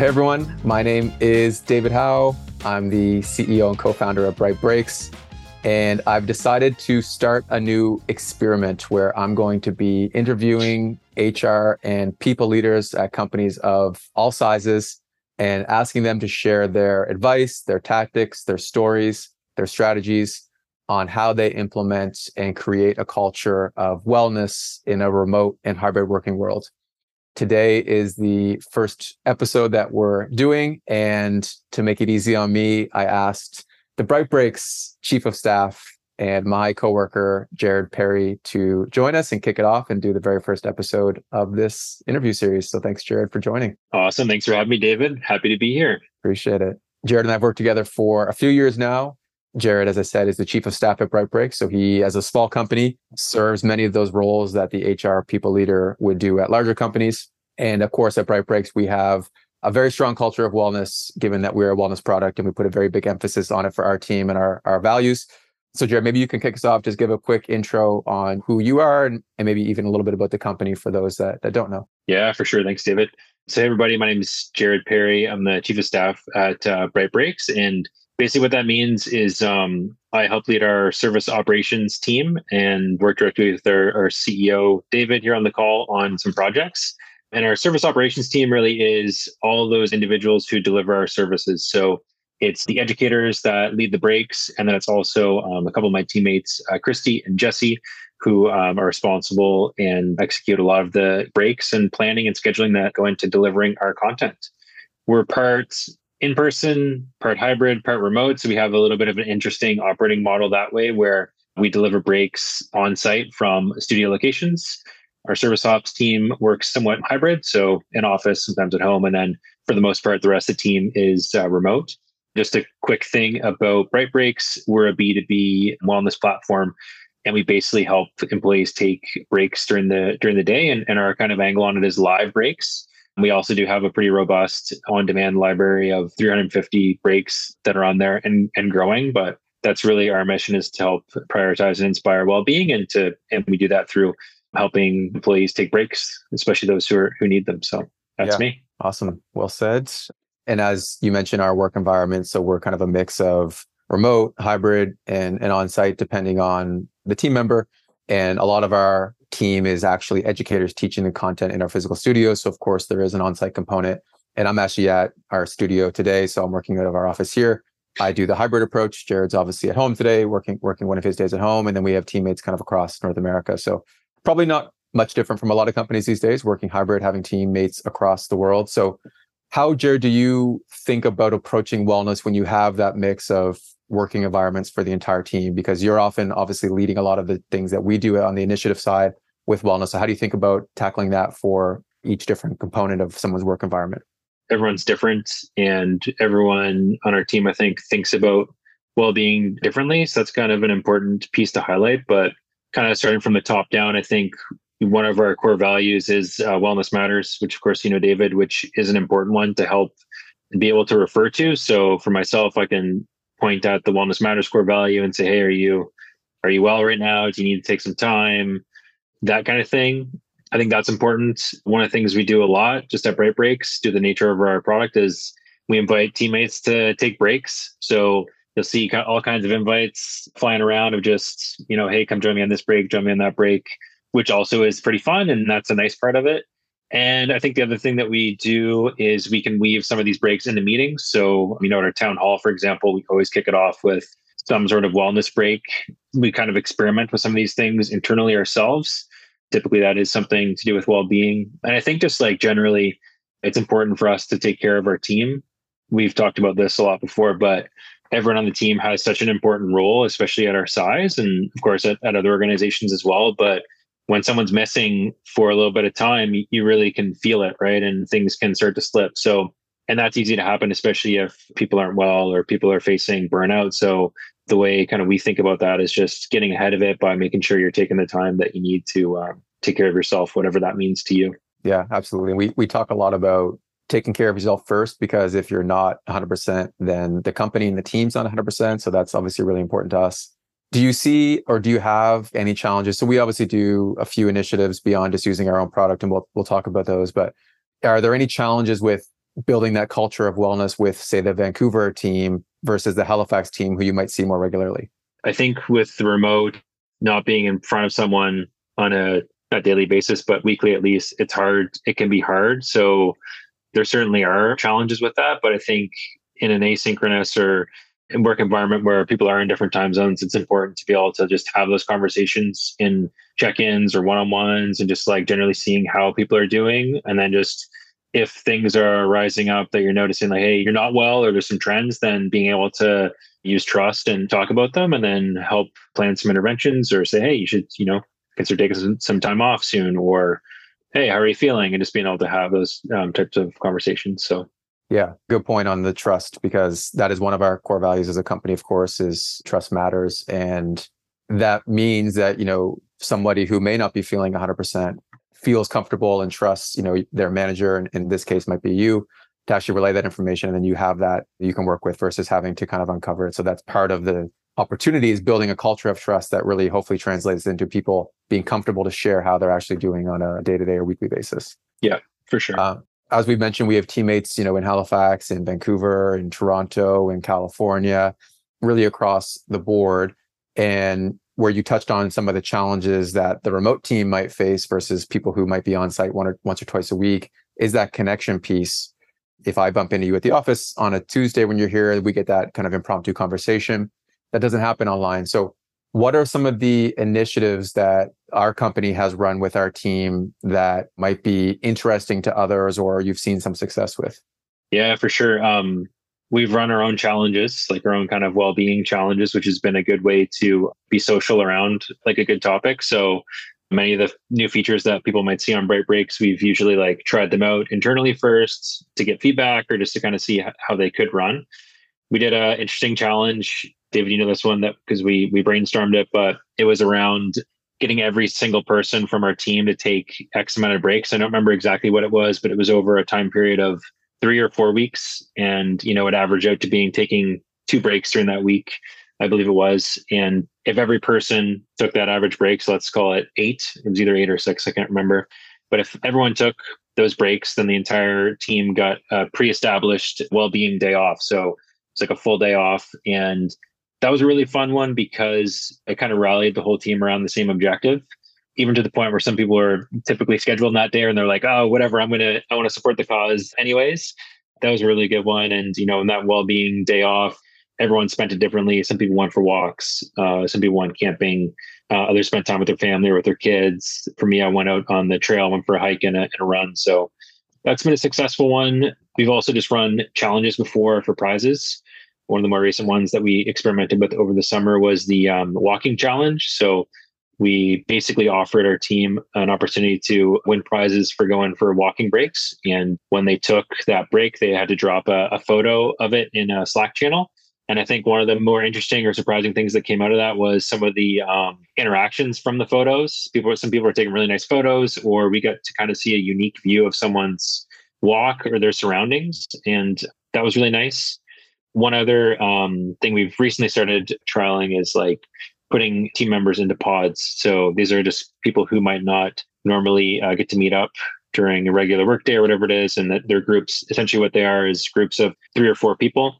Hey everyone, my name is David Howe. I'm the CEO and co-founder of Bright Breaks, and I've decided to start a new experiment where I'm going to be interviewing HR and people leaders at companies of all sizes and asking them to share their advice, their tactics, their stories, their strategies on how they implement and create a culture of wellness in a remote and hybrid working world. Today is the first episode that we're doing, and to make it easy on me, I asked the Bright Breaks Chief of Staff and my coworker, Jared Perry, to join us and kick it off and do the very first episode of this interview series. So thanks, Jared, for joining. Awesome. Thanks for having me, David. Happy to be here. Appreciate it. Jared and I have worked together for a few years now. Jared, as I said, is the Chief of Staff at Bright Breaks. So he, as a small company, serves many of those roles that the HR people leader would do at larger companies. And of course, at Bright Breaks, we have a very strong culture of wellness, given that we're a wellness product and we put a very big emphasis on it for our team and our values. So Jared, maybe you can kick us off, just give a quick intro on who you are and maybe even a little bit about the company for those that don't know. Yeah, for sure. Thanks, David. So hey, everybody, my name is Jared Perry. I'm the Chief of Staff at Bright Breaks, and basically what that means is I help lead our service operations team and work directly with our CEO, David, here on the call on some projects. And our service operations team really is all those individuals who deliver our services. So it's the educators that lead the breaks. And then it's also a couple of my teammates, Christy and Jesse, who are responsible and execute a lot of the breaks and planning and scheduling that go into delivering our content. We're part in-person, part hybrid, part remote. So we have a little bit of an interesting operating model that way, where we deliver breaks on-site from studio locations. Our service ops team works somewhat hybrid, so in office, sometimes at home, and then for the most part, the rest of the team is remote. Just a quick thing about Bright Breaks, we're a B2B wellness platform, and we basically help employees take breaks during the day, and our kind of angle on it is live breaks. We also do have a pretty robust on-demand library of 350 breaks that are on there and growing, but that's really our mission, is to help prioritize and inspire well-being, and we do that through helping employees take breaks, especially those who need them. So that's me. Awesome. Well said. And as you mentioned, our work environment, so we're kind of a mix of remote, hybrid, and on-site, depending on the team member. And a lot of our team is actually educators teaching the content in our physical studio. So of course there is an on-site component, and I'm actually at our studio today. So I'm working out of our office here. I do the hybrid approach. Jared's obviously at home today, working one of his days at home. And then we have teammates kind of across North America. So probably not much different from a lot of companies these days, working hybrid, having teammates across the world. So how, Jared, do you think about approaching wellness when you have that mix of working environments for the entire team? Because you're often obviously leading a lot of the things that we do on the initiative side with wellness. So how do you think about tackling that for each different component of someone's work environment? Everyone's different, and everyone on our team, I think, thinks about well-being differently. So that's kind of an important piece to highlight. But kind of starting from the top down, I think one of our core values is wellness matters, which of course, you know, David, which is an important one to help be able to refer to. So for myself, I can point out the wellness matters core value and say, hey, are you well right now? Do you need to take some time? That kind of thing. I think that's important. One of the things we do a lot just at Bright Breaks, due to the nature of our product, is we invite teammates to take breaks. So you'll see all kinds of invites flying around of just, you know, hey, come join me on this break, join me on that break, which also is pretty fun. And that's a nice part of it. And I think the other thing that we do is we can weave some of these breaks into meetings. So, you know, at our town hall, for example, we always kick it off with some sort of wellness break. We kind of experiment with some of these things internally ourselves. Typically, that is something to do with well-being. And I think just like generally, it's important for us to take care of our team. We've talked about this a lot before, but everyone on the team has such an important role, especially at our size, and of course at other organizations as well. But when someone's missing for a little bit of time, you really can feel it, right? And things can start to slip. So, and that's easy to happen, especially if people aren't well or people are facing burnout. So the way kind of we think about that is just getting ahead of it by making sure you're taking the time that you need to take care of yourself, whatever that means to you. Yeah, absolutely. We talk a lot about taking care of yourself first, because if you're not 100%, then the company and the team's not 100%. So that's obviously really important to us. Do you see, or do you have any challenges? So we obviously do a few initiatives beyond just using our own product, and we'll talk about those, but are there any challenges with building that culture of wellness with, say, the Vancouver team versus the Halifax team who you might see more regularly? I think with the remote, not being in front of someone on a daily basis, but weekly at least, it's hard. It can be hard. So there certainly are challenges with that. But I think in an asynchronous or in work environment where people are in different time zones, it's important to be able to just have those conversations in check-ins or one-on-ones and just like generally seeing how people are doing. And then just if things are rising up that you're noticing like, hey, you're not well, or there's some trends, then being able to use trust and talk about them and then help plan some interventions or say, hey, you should, consider taking some time off soon, or hey, how are you feeling? And just being able to have those types of conversations. So yeah, good point on the trust, because that is one of our core values as a company, of course, is trust matters. And that means that, somebody who may not be feeling 100% feels comfortable and trusts, their manager, and in this case might be you, to actually relay that information. And then you have that you can work with versus having to kind of uncover it. So that's part of the opportunity, is building a culture of trust that really hopefully translates into people being comfortable to share how they're actually doing on a day-to-day or weekly basis. Yeah, for sure. As we mentioned, we have teammates, in Halifax, in Vancouver, in Toronto, in California, really across the board. And where you touched on some of the challenges that the remote team might face versus people who might be on site once or twice a week is that connection piece. If I bump into you at the office on a Tuesday when you're here, we get that kind of impromptu conversation. That doesn't happen online. So what are some of the initiatives that our company has run with our team that might be interesting to others or you've seen some success with? Yeah, for sure. We've run our own challenges, like our own kind of well-being challenges, which has been a good way to be social around like a good topic. So many of the new features that people might see on Bright Breaks, we've usually like tried them out internally first to get feedback or just to kind of see how they could run. We did an interesting challenge, David, this one, that because we brainstormed it, but it was around getting every single person from our team to take X amount of breaks. I don't remember exactly what it was, but it was over a time period of 3 or 4 weeks. And, it averaged out to being taking 2 breaks during that week, I believe it was. And if every person took that average break, so let's call it 8, it was either 8 or 6, I can't remember. But if everyone took those breaks, then the entire team got a pre-established well-being day off. So it's like a full day off. And that was a really fun one because it kind of rallied the whole team around the same objective, even to the point where some people are typically scheduled that day and they're like, oh, whatever, I want to support the cause anyways. That was a really good one. And, in that well-being day off, everyone spent it differently. Some people went for walks, some people went camping, others spent time with their family or with their kids. For me, I went out on the trail, I went for a hike and a run. So that's been a successful one. We've also just run challenges before for prizes. One of the more recent ones that we experimented with over the summer was the walking challenge. So we basically offered our team an opportunity to win prizes for going for walking breaks. And when they took that break, they had to drop a photo of it in a Slack channel. And I think one of the more interesting or surprising things that came out of that was some of the interactions from the photos. Some people were taking really nice photos, or we got to kind of see a unique view of someone's walk or their surroundings. And that was really nice. One other thing we've recently started trialing is like putting team members into pods. So these are just people who might not normally get to meet up during a regular workday or whatever it is. And that their groups, essentially what they are is groups of 3 or 4 people.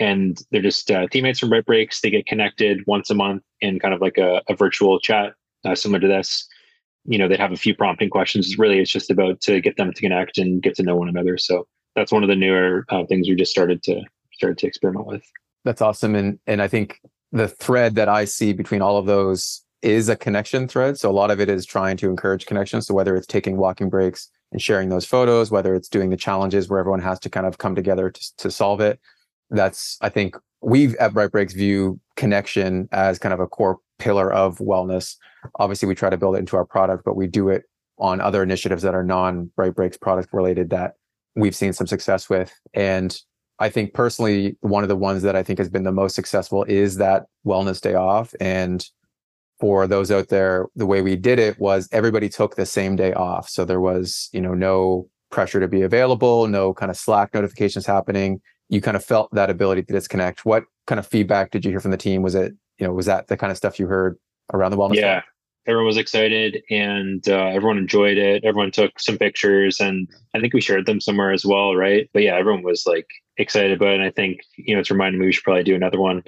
And they're just teammates from Bright Breaks. They get connected once a month in kind of like a virtual chat similar to this. They'd have a few prompting questions. Really, it's just about to get them to connect and get to know one another. So that's one of the newer things we just started to experiment with. That's awesome. And I think the thread that I see between all of those is a connection thread. So a lot of it is trying to encourage connections. So whether it's taking walking breaks and sharing those photos, whether it's doing the challenges where everyone has to kind of come together to solve it. That's, I think we've at Bright Breaks view connection as kind of a core pillar of wellness. Obviously we try to build it into our product, but we do it on other initiatives that are non-Bright Breaks product related that we've seen some success with. And I think personally, one of the ones that I think has been the most successful is that wellness day off. And for those out there, the way we did it was everybody took the same day off. So there was, no pressure to be available, no kind of Slack notifications happening. You kind of felt that ability to disconnect. What kind of feedback did you hear from the team? Was that the kind of stuff you heard around the wellness? Yeah, Everyone was excited and everyone enjoyed it. Everyone took some pictures and I think we shared them somewhere as well, right? But yeah, everyone was like excited about it. And I think, you know, it's reminding me we should probably do another one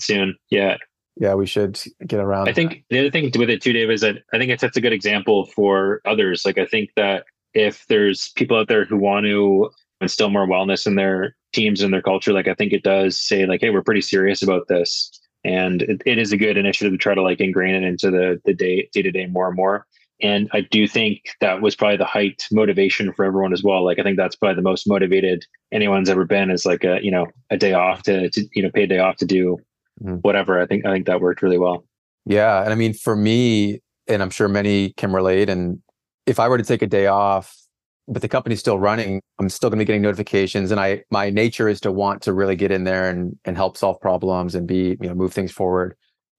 soon. Yeah. Yeah, we should get around. I think the other thing with it too, Dave, is that I think it sets a good example for others. Like I think that if there's people out there who want to instill more wellness in their teams and their culture, like I think it does say like, hey, we're pretty serious about this. And it is a good initiative to try to like ingrain it into the day-to-day more and more. And I do think that was probably the height motivation for everyone as well. Like, I think that's probably the most motivated anyone's ever been is like a, you know, a day off to paid day off to do whatever. I think that worked really well. Yeah. And I mean, for me, and I'm sure many can relate. And if I were to take a day off, but the company's still running, I'm still going to be getting notifications. And my nature is to want to really get in there and help solve problems and be, you know, move things forward.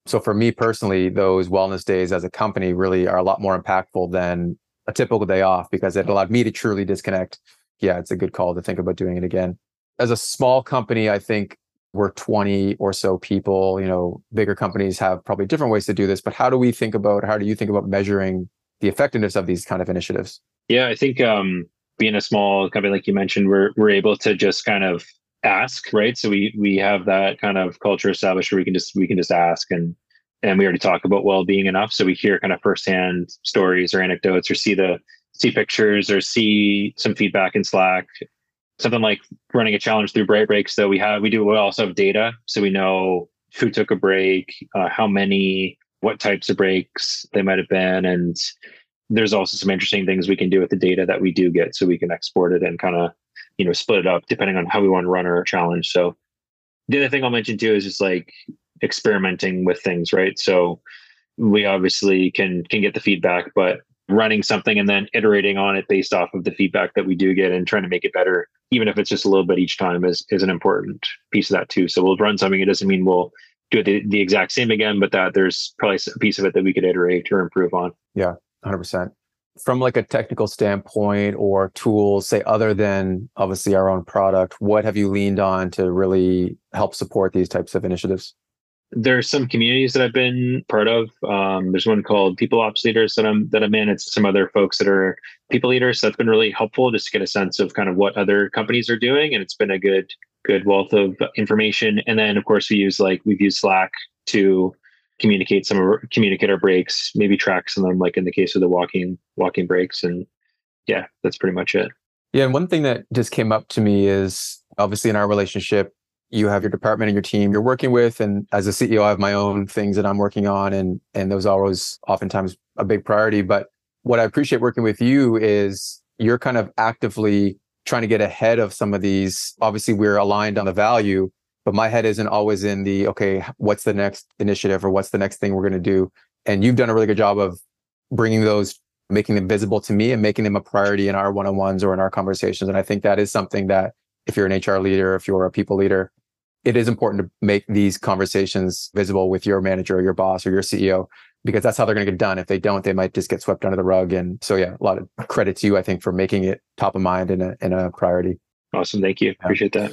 So for me personally, those wellness days as a company really are a lot more impactful than a typical day off because it allowed me to truly disconnect. Yeah, it's a good call to think about doing it again. As a small company, I think we're 20 or so people, you know, bigger companies have probably different ways to do this, but how do you think about measuring the effectiveness of these kind of initiatives? Yeah, I think being a small company, like you mentioned, we're able to just kind of ask, right? So we have that kind of culture established where we can just ask and we already talk about well-being enough. So we hear kind of firsthand stories or anecdotes or see pictures or see some feedback in Slack. Something like running a challenge through Bright Breaks, though we also have data. So we know who took a break, how many, what types of breaks they might have been, and there's also some interesting things we can do with the data that we do get. So we can export it and kind of, you know, split it up depending on how we want to run our challenge. So the other thing I'll mention too is just like experimenting with things, right? So we obviously can get the feedback, but running something and then iterating on it based off of the feedback that we do get and trying to make it better, even if it's just a little bit each time is an important piece of that too. So we'll run something. It doesn't mean we'll do it the exact same again, but that there's probably a piece of it that we could iterate or improve on. Yeah. 100%. From like a technical standpoint or tools, say other than obviously our own product, what have you leaned on to really help support these types of initiatives? There's some communities that I've been part of. There's one called People Ops Leaders that I'm in. It's some other folks that are people leaders. So that's been really helpful just to get a sense of kind of what other companies are doing. And it's been a good wealth of information. And then of course we've used Slack to communicate our breaks, maybe track some of them, like in the case of the walking breaks. And yeah, that's pretty much it. Yeah. And one thing that just came up to me is obviously in our relationship, you have your department and your team you're working with. And as a CEO, I have my own things that I'm working on. And those are always oftentimes a big priority. But what I appreciate working with you is you're kind of actively trying to get ahead of some of these. Obviously, we're aligned on the value, but my head isn't always in the, okay, what's the next initiative or what's the next thing we're going to do? And you've done a really good job of bringing those, making them visible to me and making them a priority in our one-on-ones or in our conversations. And I think that is something that if you're an HR leader, if you're a people leader, it is important to make these conversations visible with your manager or your boss or your CEO, because that's how they're going to get done. If they don't, they might just get swept under the rug. And so, yeah, a lot of credit to you, I think, for making it top of mind and a priority. Awesome. Thank you. Appreciate that.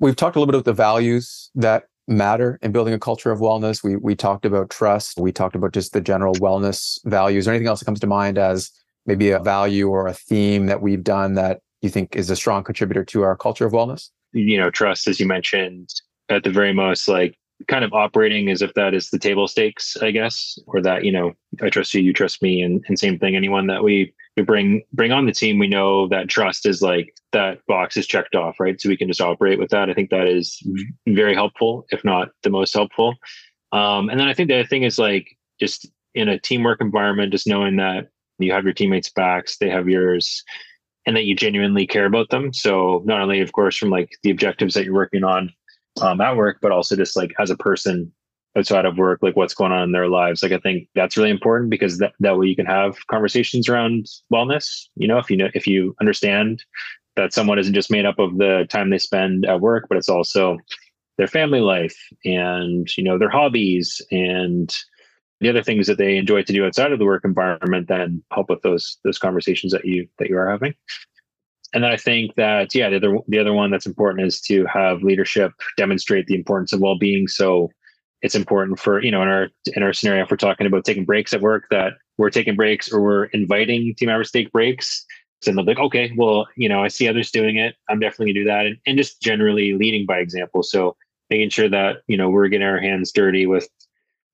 We've talked a little bit about the values that matter in building a culture of wellness. We talked about trust. We talked about just the general wellness values. Or anything else that comes to mind as maybe a value or a theme that we've done that you think is a strong contributor to our culture of wellness? You know, trust, as you mentioned, at the very most, like kind of operating as if that is the table stakes, I guess, or that, you know, I trust you, you trust me, and same thing. Anyone that we bring on the team, we know that trust is like that box is checked off, right? So we can just operate with that. I think that is very helpful, if not the most helpful. And then I think the other thing is like just in a teamwork environment, just knowing that you have your teammates' backs, they have yours, and that you genuinely care about them. So not only, of course, from like the objectives that you're working on at work, but also just like as a person outside of work, like what's going on in their lives. Like, I think that's really important because that way you can have conversations around wellness. You know, if you understand that someone isn't just made up of the time they spend at work, but it's also their family life and, you know, their hobbies and the other things that they enjoy to do outside of the work environment, then help with those conversations that you are having. And then I think that, yeah, the other one that's important is to have leadership demonstrate the importance of well-being. So it's important for, you know, in our scenario, if we're talking about taking breaks at work, that we're taking breaks or we're inviting team members to take breaks. So they'll be like, okay, well, you know, I see others doing it. I'm definitely gonna do that. And just generally leading by example. So making sure that, you know, we're getting our hands dirty with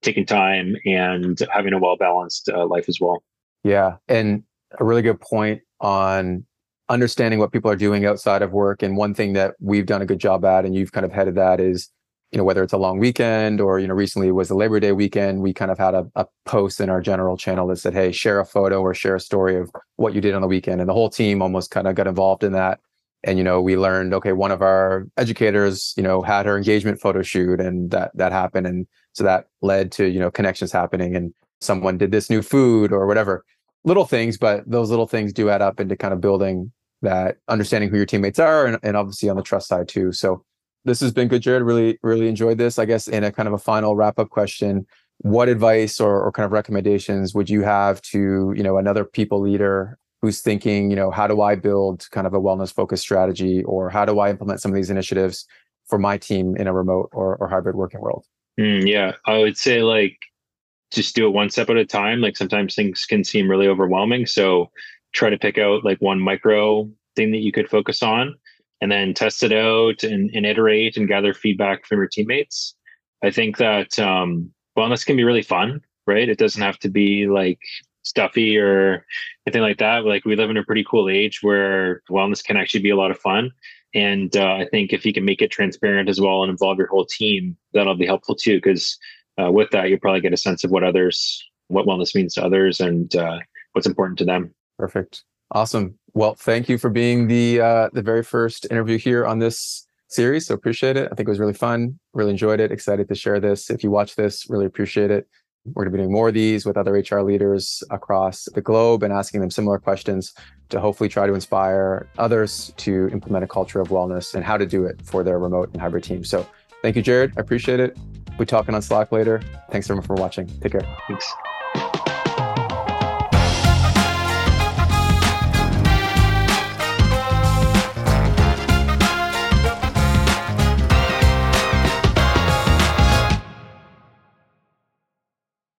taking time and having a well-balanced life as well. Yeah. And a really good point on understanding what people are doing outside of work. And one thing that we've done a good job at, and you've kind of headed that, is, you know, whether it's a long weekend or, you know, recently was the Labor Day weekend, we kind of had a post in our general channel that said, hey, share a photo or share a story of what you did on the weekend. And the whole team almost kind of got involved in that. And, you know, we learned, okay, one of our educators, you know, had her engagement photo shoot, and that happened. And so that led to, you know, connections happening, and someone did this new food or whatever. Little things, but those little things do add up into kind of building that understanding who your teammates are, and obviously on the trust side too. So this has been good, Jared. Really, really enjoyed this. I guess in a kind of a final wrap-up question, what advice or kind of recommendations would you have to, you know, another people leader who's thinking, you know, how do I build kind of a wellness-focused strategy, or how do I implement some of these initiatives for my team in a remote or hybrid working world? Yeah, I would say just do it one step at a time. Like sometimes things can seem really overwhelming. So try to pick out one micro thing that you could focus on, and then test it out and iterate and gather feedback from your teammates. I think that wellness can be really fun, right? It doesn't have to be stuffy or anything like that. We live in a pretty cool age where wellness can actually be a lot of fun. And I think if you can make it transparent as well and involve your whole team, that'll be helpful too, because with that, you'll probably get a sense of what wellness means to others, and what's important to them. Perfect. Awesome. Well, thank you for being the very first interview here on this series. So appreciate it. I think it was really fun. Really enjoyed it. Excited to share this. If you watch this, really appreciate it. We're going to be doing more of these with other HR leaders across the globe and asking them similar questions to hopefully try to inspire others to implement a culture of wellness and how to do it for their remote and hybrid teams. So thank you, Jared. I appreciate it. We'll be talking on Slack later. Thanks everyone for watching. Take care. Thanks.